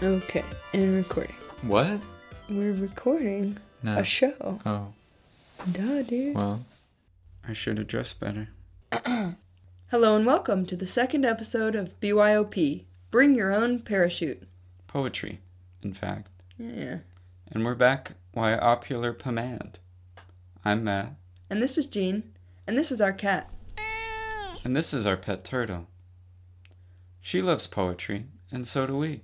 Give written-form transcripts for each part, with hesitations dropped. Okay, and recording. What? We're recording a show. Oh. Duh, dude. Well, I should have dressed better. Hello and welcome to the second episode of BYOP, Bring Your Own Parachute. Poetry, in fact. Yeah. And we're back by popular command. I'm Matt. And this is Jean. And this is our cat. And this is our pet turtle. She loves poetry, and so do we.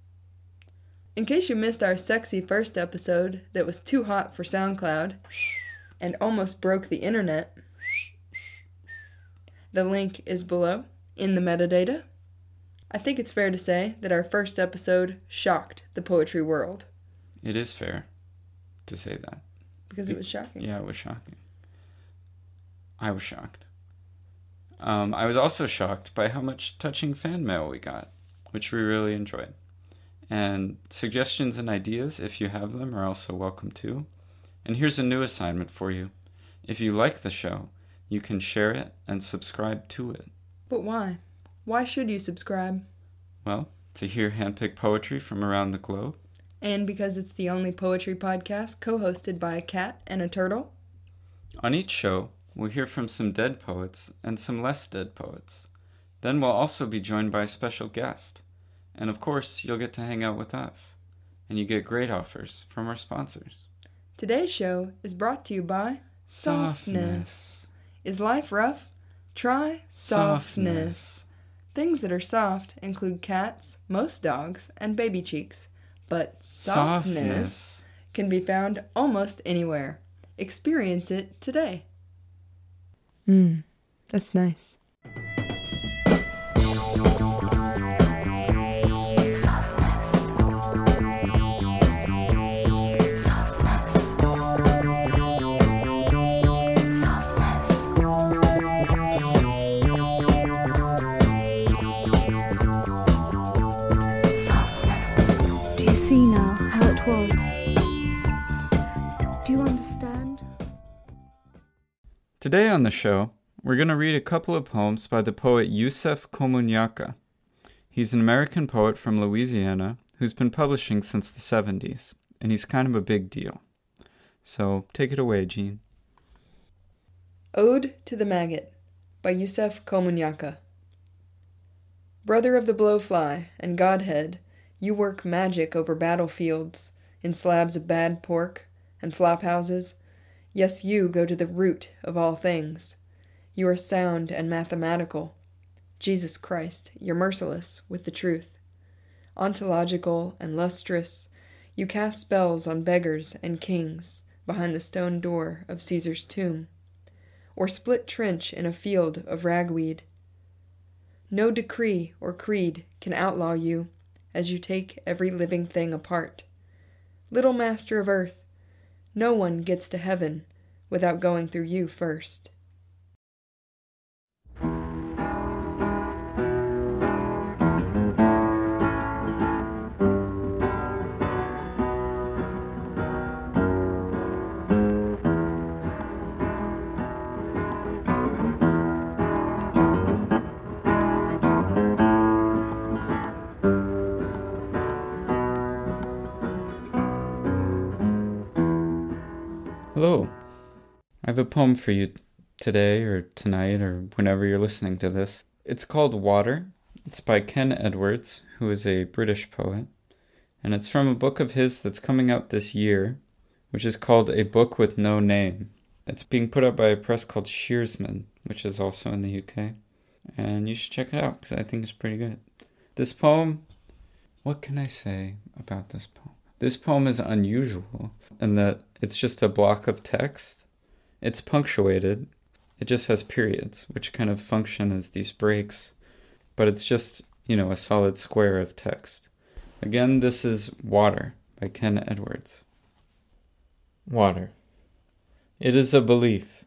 In case you missed our sexy first episode that was too hot for SoundCloud and almost broke the internet, the link is below in the metadata. I think it's fair to say that our first episode shocked the poetry world. It is fair to say that. Because it was shocking. Yeah, it was shocking. I was shocked. I was also shocked by how much touching fan mail we got, which we really enjoyed. And suggestions and ideas, if you have them, are also welcome too. And here's a new assignment for you. If you like the show, you can share it and subscribe to it. But why? Why should you subscribe? Well, to hear handpicked poetry from around the globe. And because it's the only poetry podcast co-hosted by a cat and a turtle. On each show, we'll hear from some dead poets and some less dead poets. Then we'll also be joined by a special guest. And of course, you'll get to hang out with us. And you get great offers from our sponsors. Today's show is brought to you by Softness. Is life rough? Try Softness. Things that are soft include cats, most dogs, and baby cheeks. But softness can be found almost anywhere. Experience it today. That's nice. Today on the show, we're going to read a couple of poems by the poet Yusef Komunyakaa. He's an American poet from Louisiana who's been publishing since the 70s, and he's kind of a big deal. So take it away, Jean. Ode to the Maggot by Yusef Komunyakaa. Brother of the blowfly and godhead, you work magic over battlefields, in slabs of bad pork and flop houses. Yes, you go to the root of all things. You are sound and mathematical. Jesus Christ, you're merciless with the truth. Ontological and lustrous, you cast spells on beggars and kings behind the stone door of Caesar's tomb, or split trench in a field of ragweed. No decree or creed can outlaw you as you take every living thing apart. Little master of earth, no one gets to heaven without going through you first. Hello, I have a poem for you today or tonight or whenever you're listening to this. It's called Water. It's by Ken Edwards, who is a British poet, and it's from a book of his that's coming out this year, which is called A Book with No Name. It's being put out by a press called Shearsman, which is also in the UK, and you should check it out because I think it's pretty good. This poem, what can I say about this poem? This poem is unusual in that it's just a block of text. It's punctuated. It just has periods, which kind of function as these breaks. But it's just, a solid square of text. Again, this is Water by Ken Edwards. Water. It is a belief.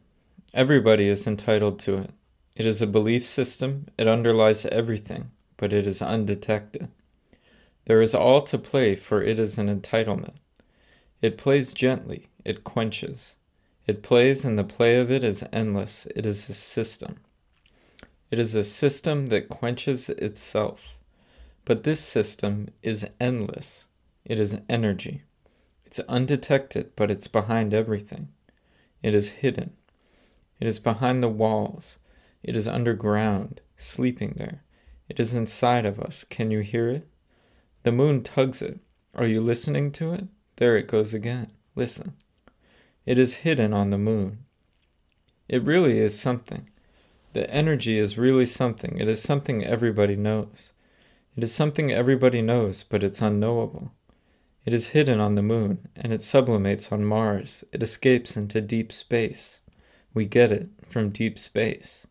Everybody is entitled to it. It is a belief system. It underlies everything, but it is undetected. There is all to play, for it is an entitlement. It plays gently, it quenches. It plays, and the play of it is endless. It is a system. It is a system that quenches itself. But this system is endless, It is energy. It's undetected, but it's behind everything. It is hidden. It is behind the walls. It is underground, sleeping there. It is inside of us. Can you hear it? The moon tugs it. Are you listening to it? There it goes again. Listen. It is hidden on the moon. It really is something. The energy is really something. It is something everybody knows. It is something everybody knows, but it's unknowable. It is hidden on the moon, and it sublimates on Mars. It escapes into deep space. We get it from deep space.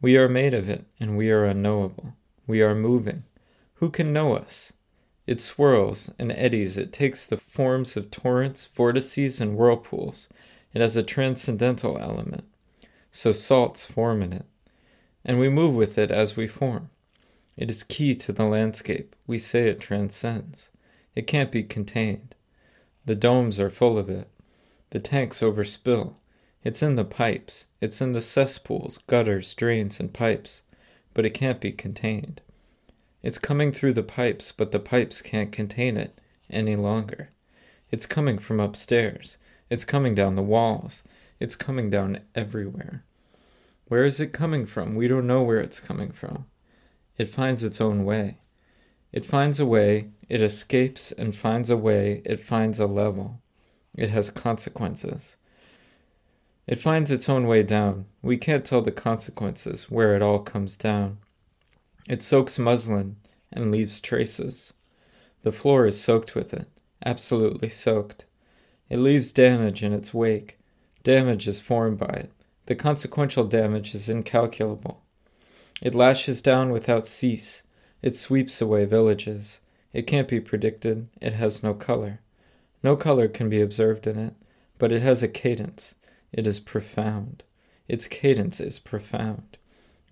We are made of it, and we are unknowable. We are moving. Who can know us? It swirls and eddies. It takes the forms of torrents, vortices, and whirlpools. It has a transcendental element. So salts form in it. And we move with it as we form. It is key to the landscape. We say it transcends. It can't be contained. The domes are full of it. The tanks overspill. It's in the pipes. It's in the cesspools, gutters, drains, and pipes. But it can't be contained. It's coming through the pipes, but the pipes can't contain it any longer. It's coming from upstairs. It's coming down the walls. It's coming down everywhere. Where is it coming from? We don't know where it's coming from. It finds its own way. It finds a way. It escapes and finds a way. It finds a level. It has consequences. It finds its own way down. We can't tell the consequences, where it all comes down. It soaks muslin and leaves traces. The floor is soaked with it, absolutely soaked. It leaves damage in its wake. Damage is formed by it. The consequential damage is incalculable. It lashes down without cease. It sweeps away villages. It can't be predicted. It has no color. No color can be observed in it, but it has a cadence. It is profound. Its cadence is profound.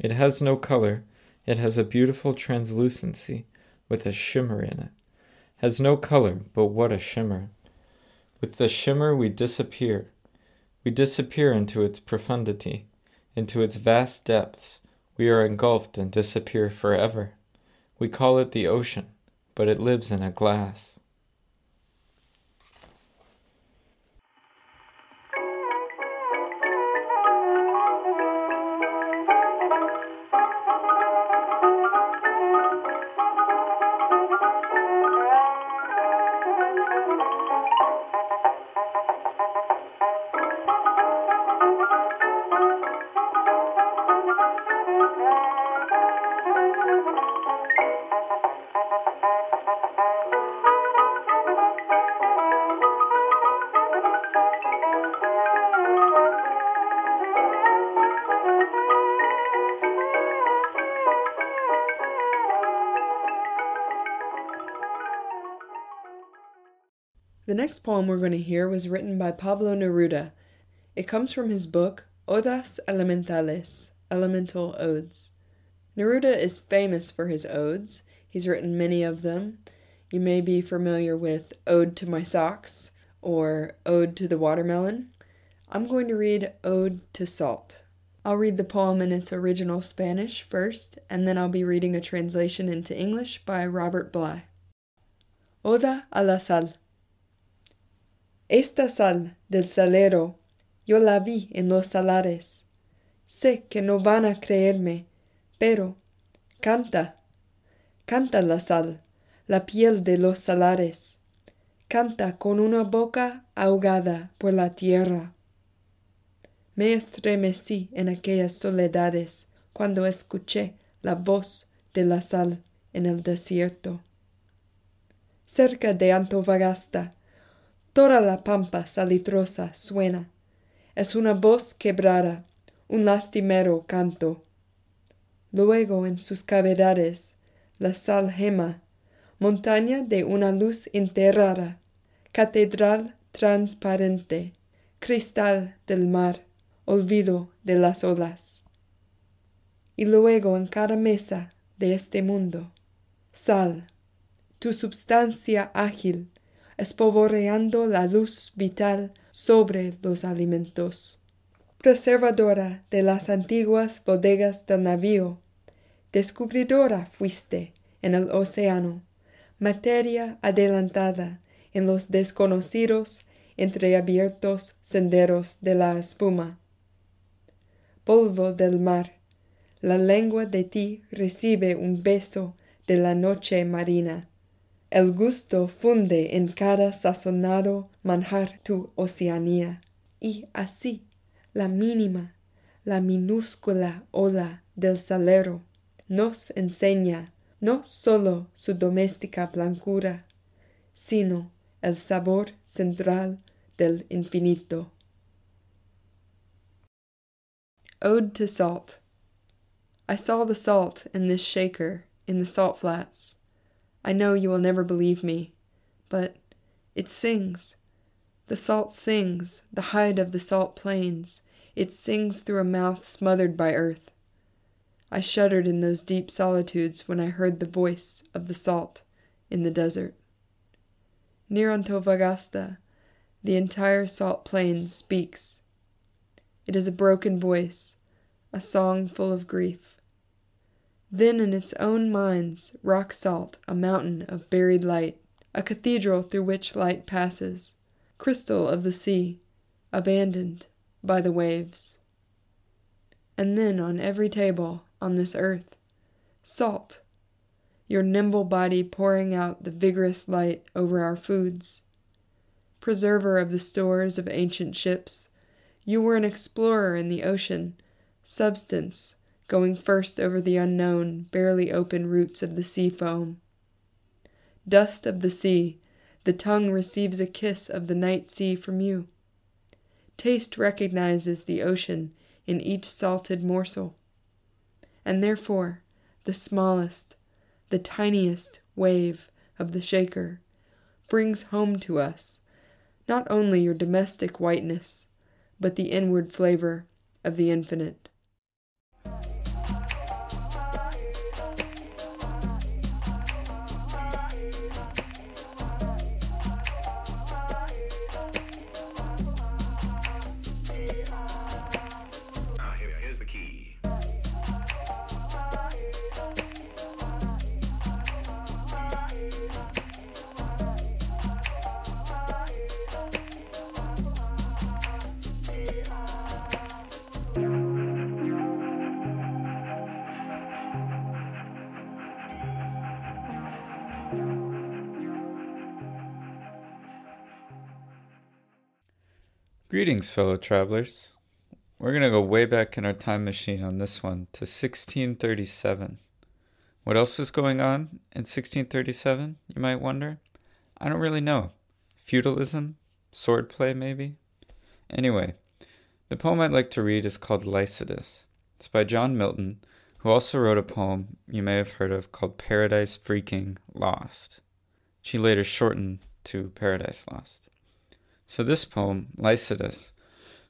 It has no color. It has a beautiful translucency with a shimmer in it. Has no color, but what a shimmer. With the shimmer we disappear. We disappear into its profundity, into its vast depths. We are engulfed and disappear forever. We call it the ocean, but it lives in a glass. The next poem we're going to hear was written by Pablo Neruda. It comes from his book, Odas Elementales, Elemental Odes. Neruda is famous for his odes. He's written many of them. You may be familiar with Ode to My Socks or Ode to the Watermelon. I'm going to read Ode to Salt. I'll read the poem in its original Spanish first, and then I'll be reading a translation into English by Robert Bly. Oda a la sal. Esta sal del salero, yo la vi en los salares. Sé que no van a creerme, pero canta, canta la sal, la piel de los salares. Canta con una boca ahogada por la tierra. Me estremecí en aquellas soledades cuando escuché la voz de la sal en el desierto. Cerca de Antofagasta, toda la pampa salitrosa suena. Es una voz quebrada, un lastimero canto. Luego en sus cavidades, la sal gema, montaña de una luz enterrada, catedral transparente, cristal del mar, olvido de las olas. Y luego en cada mesa de este mundo, sal, tu substancia ágil, espolvoreando la luz vital sobre los alimentos. Preservadora de las antiguas bodegas del navío, descubridora fuiste en el océano, materia adelantada en los desconocidos entreabiertos senderos de la espuma. Polvo del mar, la lengua de ti recibe un beso de la noche marina. El gusto funde en cada sazonado manjar tu oceanía, y así la mínima, la minúscula ola del salero nos enseña no sólo su doméstica blancura, sino el sabor central del infinito. Ode to Salt. I saw the salt in this shaker, in the salt flats. I know you will never believe me, but it sings. The salt sings, the hide of the salt plains. It sings through a mouth smothered by earth. I shuddered in those deep solitudes when I heard the voice of the salt in the desert. Near Antofagasta, the entire salt plain speaks. It is a broken voice, a song full of grief. Then in its own mines, rock salt, a mountain of buried light, a cathedral through which light passes, crystal of the sea, abandoned by the waves. And then on every table on this earth, salt, your nimble body pouring out the vigorous light over our foods. Preserver of the stores of ancient ships, you were an explorer in the ocean, substance, going first over the unknown, barely open roots of the sea foam. Dust of the sea, the tongue receives a kiss of the night sea from you. Taste recognizes the ocean in each salted morsel, and therefore the smallest, the tiniest wave of the shaker brings home to us not only your domestic whiteness, but the inward flavor of the infinite. Greetings, fellow travelers. We're going to go way back in our time machine on this one to 1637. What else was going on in 1637, you might wonder? I don't really know. Feudalism? Swordplay, maybe? Anyway, the poem I'd like to read is called Lycidas. It's by John Milton, who also wrote a poem you may have heard of called Paradise Freaking Lost, which he later shortened to Paradise Lost. So this poem, Lycidas,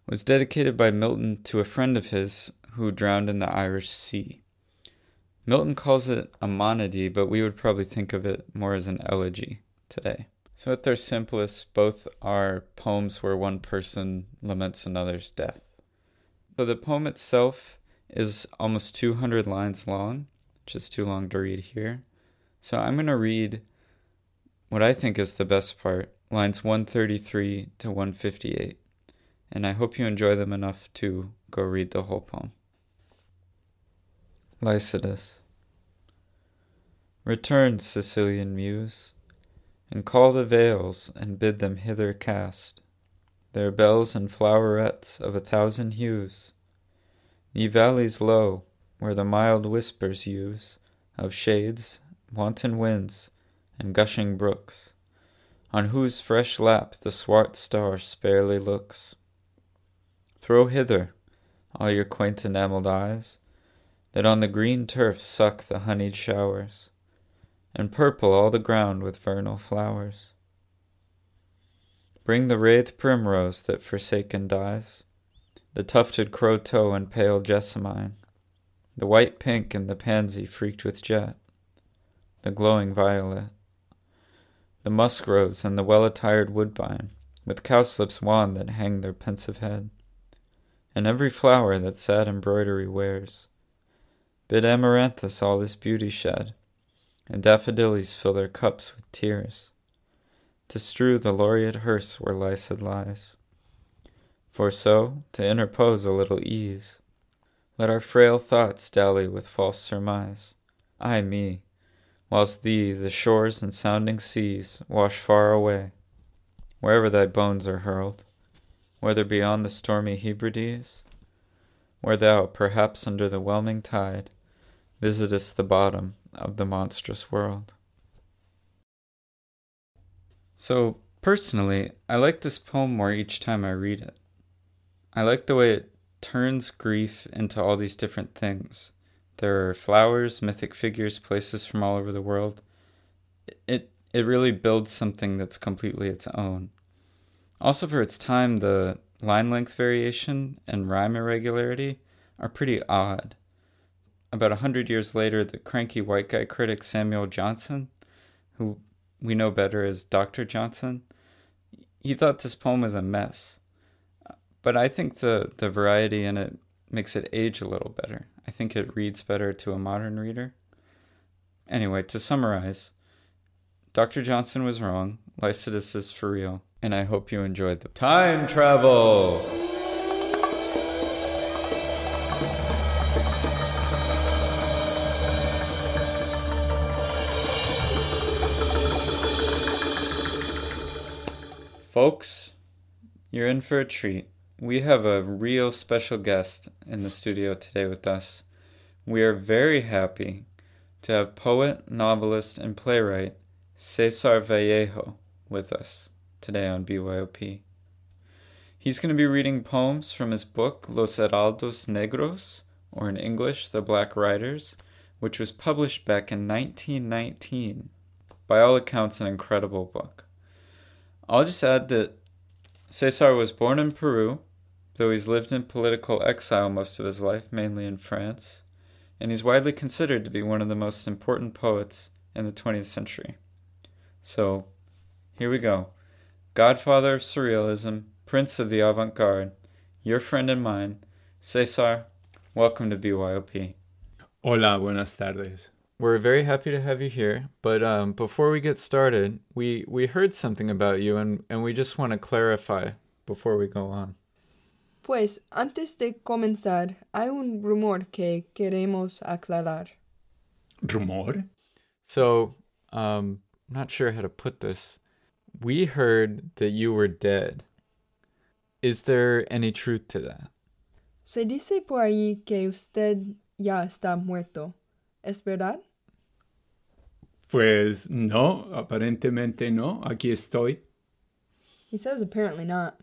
was dedicated by Milton to a friend of his who drowned in the Irish Sea. Milton calls it a monody, but we would probably think of it more as an elegy today. So at their simplest, both are poems where one person laments another's death. So the poem itself is almost 200 lines long, which is too long to read here. So I'm going to read what I think is the best part, lines 133 to 158, and I hope you enjoy them enough to go read the whole poem. Lycidas. Return, Sicilian muse, and call the vales and bid them hither cast, their bells and flowerets of 1,000 hues, ye valleys low, where the mild whispers use of shades, wanton winds, and gushing brooks, on whose fresh lap the swart star sparely looks. Throw hither all your quaint enameled eyes, that on the green turf suck the honeyed showers, and purple all the ground with vernal flowers. Bring the wraith primrose that forsaken dies, the tufted crow-toe and pale jessamine, the white pink and the pansy freaked with jet, the glowing violet, the muskrose and the well-attired woodbine, with cowslips wan that hang their pensive head, and every flower that sad embroidery wears. Bid amaranthus all his beauty shed, and daffodillies fill their cups with tears, to strew the laureate hearse where Lycid lies, for so to interpose a little ease. Let our frail thoughts dally with false surmise, ay me, whilst thee the shores and sounding seas wash far away, wherever thy bones are hurled, whether beyond the stormy Hebrides, where thou, perhaps under the whelming tide, visitest the bottom of the monstrous world. So, personally, I like this poem more each time I read it. I like the way it turns grief into all these different things. There are flowers, mythic figures, places from all over the world. It really builds something that's completely its own. Also for its time, the line length variation and rhyme irregularity are pretty odd. About 100 years later, the cranky white guy critic Samuel Johnson, who we know better as Dr. Johnson, he thought this poem was a mess. But I think the variety in it makes it age a little better. I think it reads better to a modern reader. Anyway, to summarize, Dr. Johnson was wrong, Lycidas is for real, and I hope you enjoyed the time travel! Folks, you're in for a treat. We have a real special guest in the studio today with us. We are very happy to have poet, novelist, and playwright Cesar Vallejo with us today on BYOP. He's going to be reading poems from his book Los Heraldos Negros, or in English, The Black Riders, which was published back in 1919. By all accounts, an incredible book. I'll just add that Cesar was born in Peru, though he's lived in political exile most of his life, mainly in France, and he's widely considered to be one of the most important poets in the 20th century. So, here we go. Godfather of Surrealism, Prince of the Avant-Garde, your friend and mine, Cesar, welcome to BYOP. Hola, buenas tardes. We're very happy to have you here, but before we get started, we heard something about you and we just want to clarify before we go on. Pues, antes de comenzar, hay un rumor que queremos aclarar. Rumor? So, I'm not sure how to put this. We heard that you were dead. Is there any truth to that? Se dice por ahí que usted ya está muerto. ¿Es verdad? Pues no, aparentemente no. Aquí estoy. He says apparently not.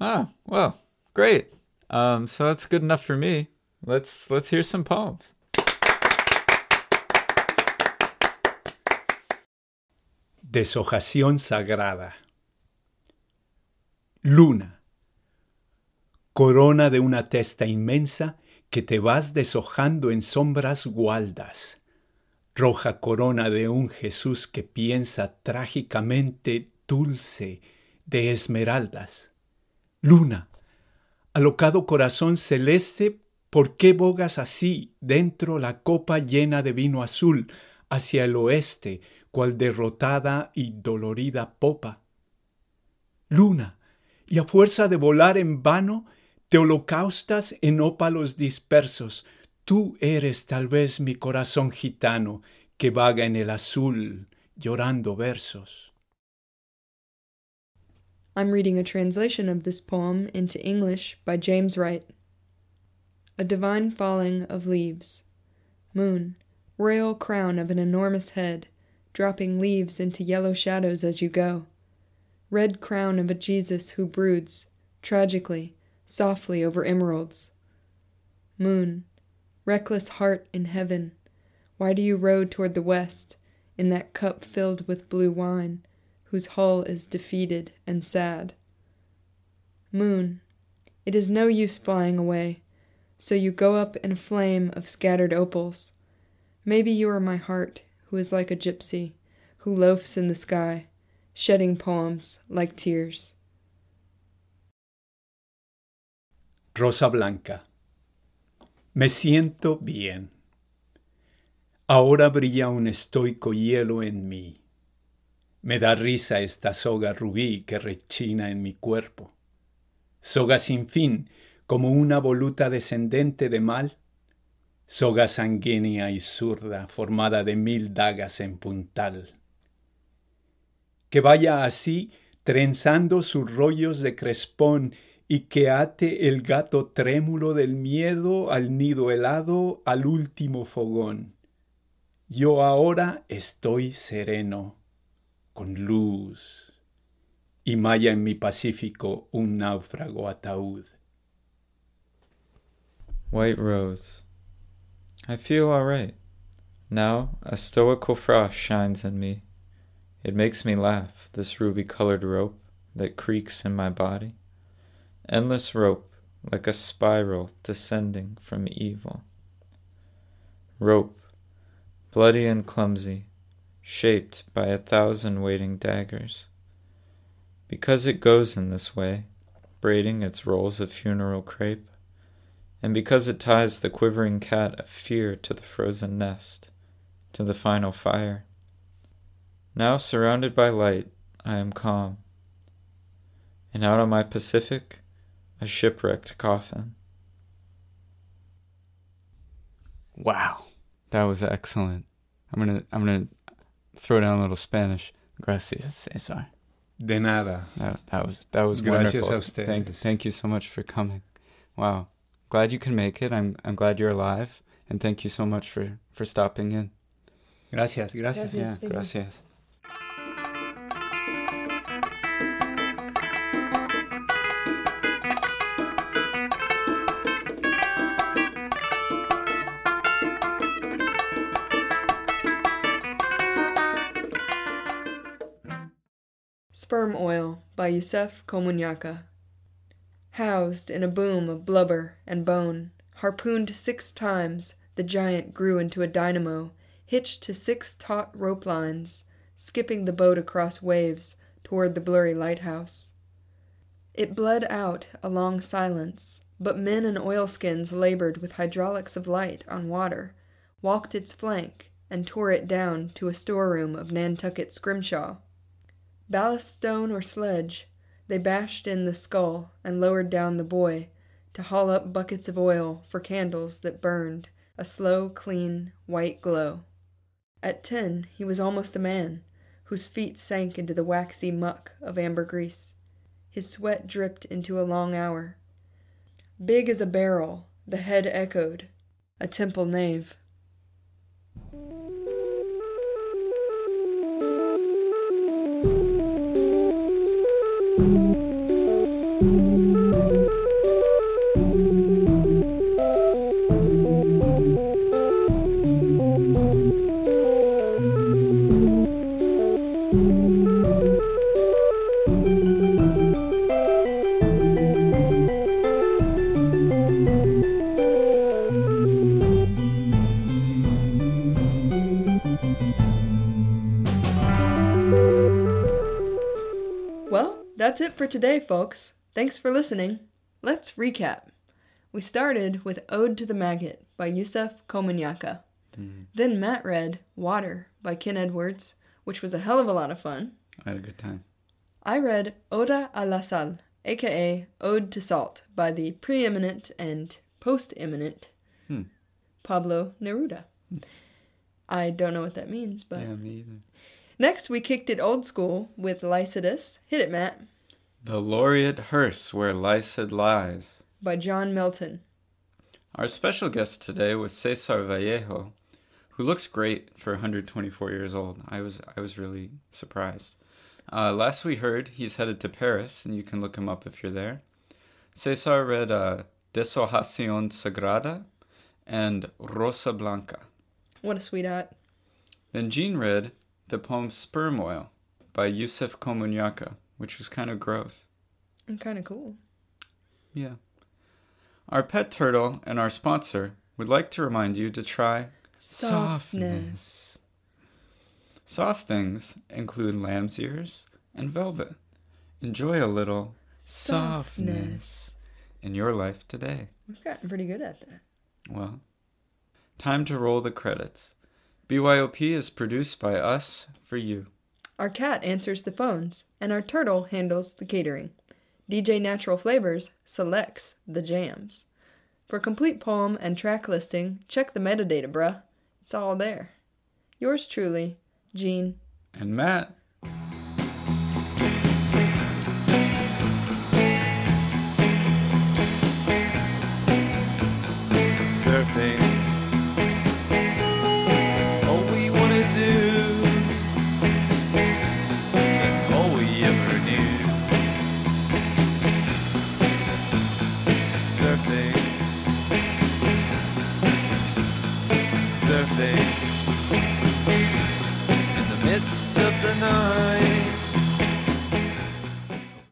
Ah, well, great. So that's good enough for me. Let's hear some poems. Deshojación sagrada. Luna. Corona de una testa inmensa que te vas deshojando en sombras gualdas. Roja corona de un Jesús que piensa trágicamente dulce de esmeraldas. Luna, alocado corazón celeste, ¿por qué bogas así dentro la copa llena de vino azul hacia el oeste, cual derrotada y dolorida popa? Luna, y a fuerza de volar en vano, te holocaustas en ópalos dispersos. Tú eres tal vez mi corazón gitano que vaga en el azul llorando versos. I'm reading a translation of this poem into English by James Wright. A divine falling of leaves. Moon, royal crown of an enormous head, dropping leaves into yellow shadows as you go. Red crown of a Jesus who broods, tragically, softly over emeralds. Moon, reckless heart in heaven, why do you rode toward the west in that cup filled with blue wine, whose hull is defeated and sad? Moon, it is no use flying away, so you go up in a flame of scattered opals. Maybe you are my heart, who is like a gypsy, who loafs in the sky, shedding poems like tears. Rosa Blanca. Me siento bien. Ahora brilla un estoico hielo en mí. Me da risa esta soga rubí que rechina en mi cuerpo. Soga sin fin, como una voluta descendente de mal. Soga sanguínea y zurda, formada de 1000 dagas en puntal. Que vaya así, trenzando sus rollos de crespón, y que ate el gato trémulo del miedo al nido helado, al último fogón. Yo ahora estoy sereno, con luz, y maya en mi Pacífico un náufrago ataúd. White Rose. I feel all right. Now a stoical frost shines in me. It makes me laugh, this ruby-colored rope that creaks in my body. Endless rope, like a spiral descending from evil. Rope. Bloody and clumsy, shaped by 1,000 waiting daggers. Because it goes in this way, braiding its rolls of funeral crepe, and because it ties the quivering cat of fear to the frozen nest, to the final fire. Now surrounded by light, I am calm. And out on my Pacific, a shipwrecked coffin. Wow. That was excellent. I'm gonna throw down a little Spanish. Gracias, Cesar. De nada. That was wonderful. Gracias a ustedes. Thank you so much for coming. Wow. Glad you can make it. I'm glad you're alive, and thank you so much for stopping in. Gracias. Yeah, gracias. Sperm Oil by Yusef Komunyakaa. Housed in a boom of blubber and bone, harpooned 6 times, the giant grew into a dynamo, hitched to 6 taut rope lines, skipping the boat across waves toward the blurry lighthouse. It bled out a long silence, but men in oilskins labored with hydraulics of light on water, walked its flank, and tore it down to a storeroom of Nantucket scrimshaw. Ballast stone or sledge, they bashed in the skull and lowered down the buoy to haul up buckets of oil for candles that burned, a slow, clean, white glow. At 10 he was almost a man, whose feet sank into the waxy muck of ambergris. His sweat dripped into a long hour. Big as a barrel, the head echoed, a temple nave. That's it for today, folks. Thanks for listening. Let's recap. We started with Ode to the Maggot by Yusef Komunyakaa. Then Matt read Water by Ken Edwards, which was a hell of a lot of fun. I had a good time. I read Oda a la Sal, a.k.a. Ode to Salt, by the preeminent and post-eminent Pablo Neruda. I don't know what that means, but... Yeah, me either. Next, we kicked it old school with Lycidas. Hit it, Matt. The Laureate Hearse Where Lycid Lies by John Milton. Our special guest today was Cesar Vallejo, who looks great for 124 years old. I was really surprised. Last we heard, he's headed to Paris, and you can look him up if you're there. Cesar read Deshojación Sagrada and Rosa Blanca. What a sweetheart. Then Jean read the poem Sperm Oil by Yusef Komunyakaa, which was kind of gross. And kind of cool. Yeah. Our pet turtle and our sponsor would like to remind you to try softness. Soft things include lamb's ears and velvet. Enjoy a little softness in your life today. We've gotten pretty good at that. Well, time to roll the credits. BYOP is produced by us for you. Our cat answers the phones, and our turtle handles the catering. DJ Natural Flavors selects the jams. For complete poem and track listing, check the metadata, bruh. It's all there. Yours truly, Gene. And Matt. Surfing. That's all we want to do. That's all we ever knew. Surfing. Surfing. In the midst of the night.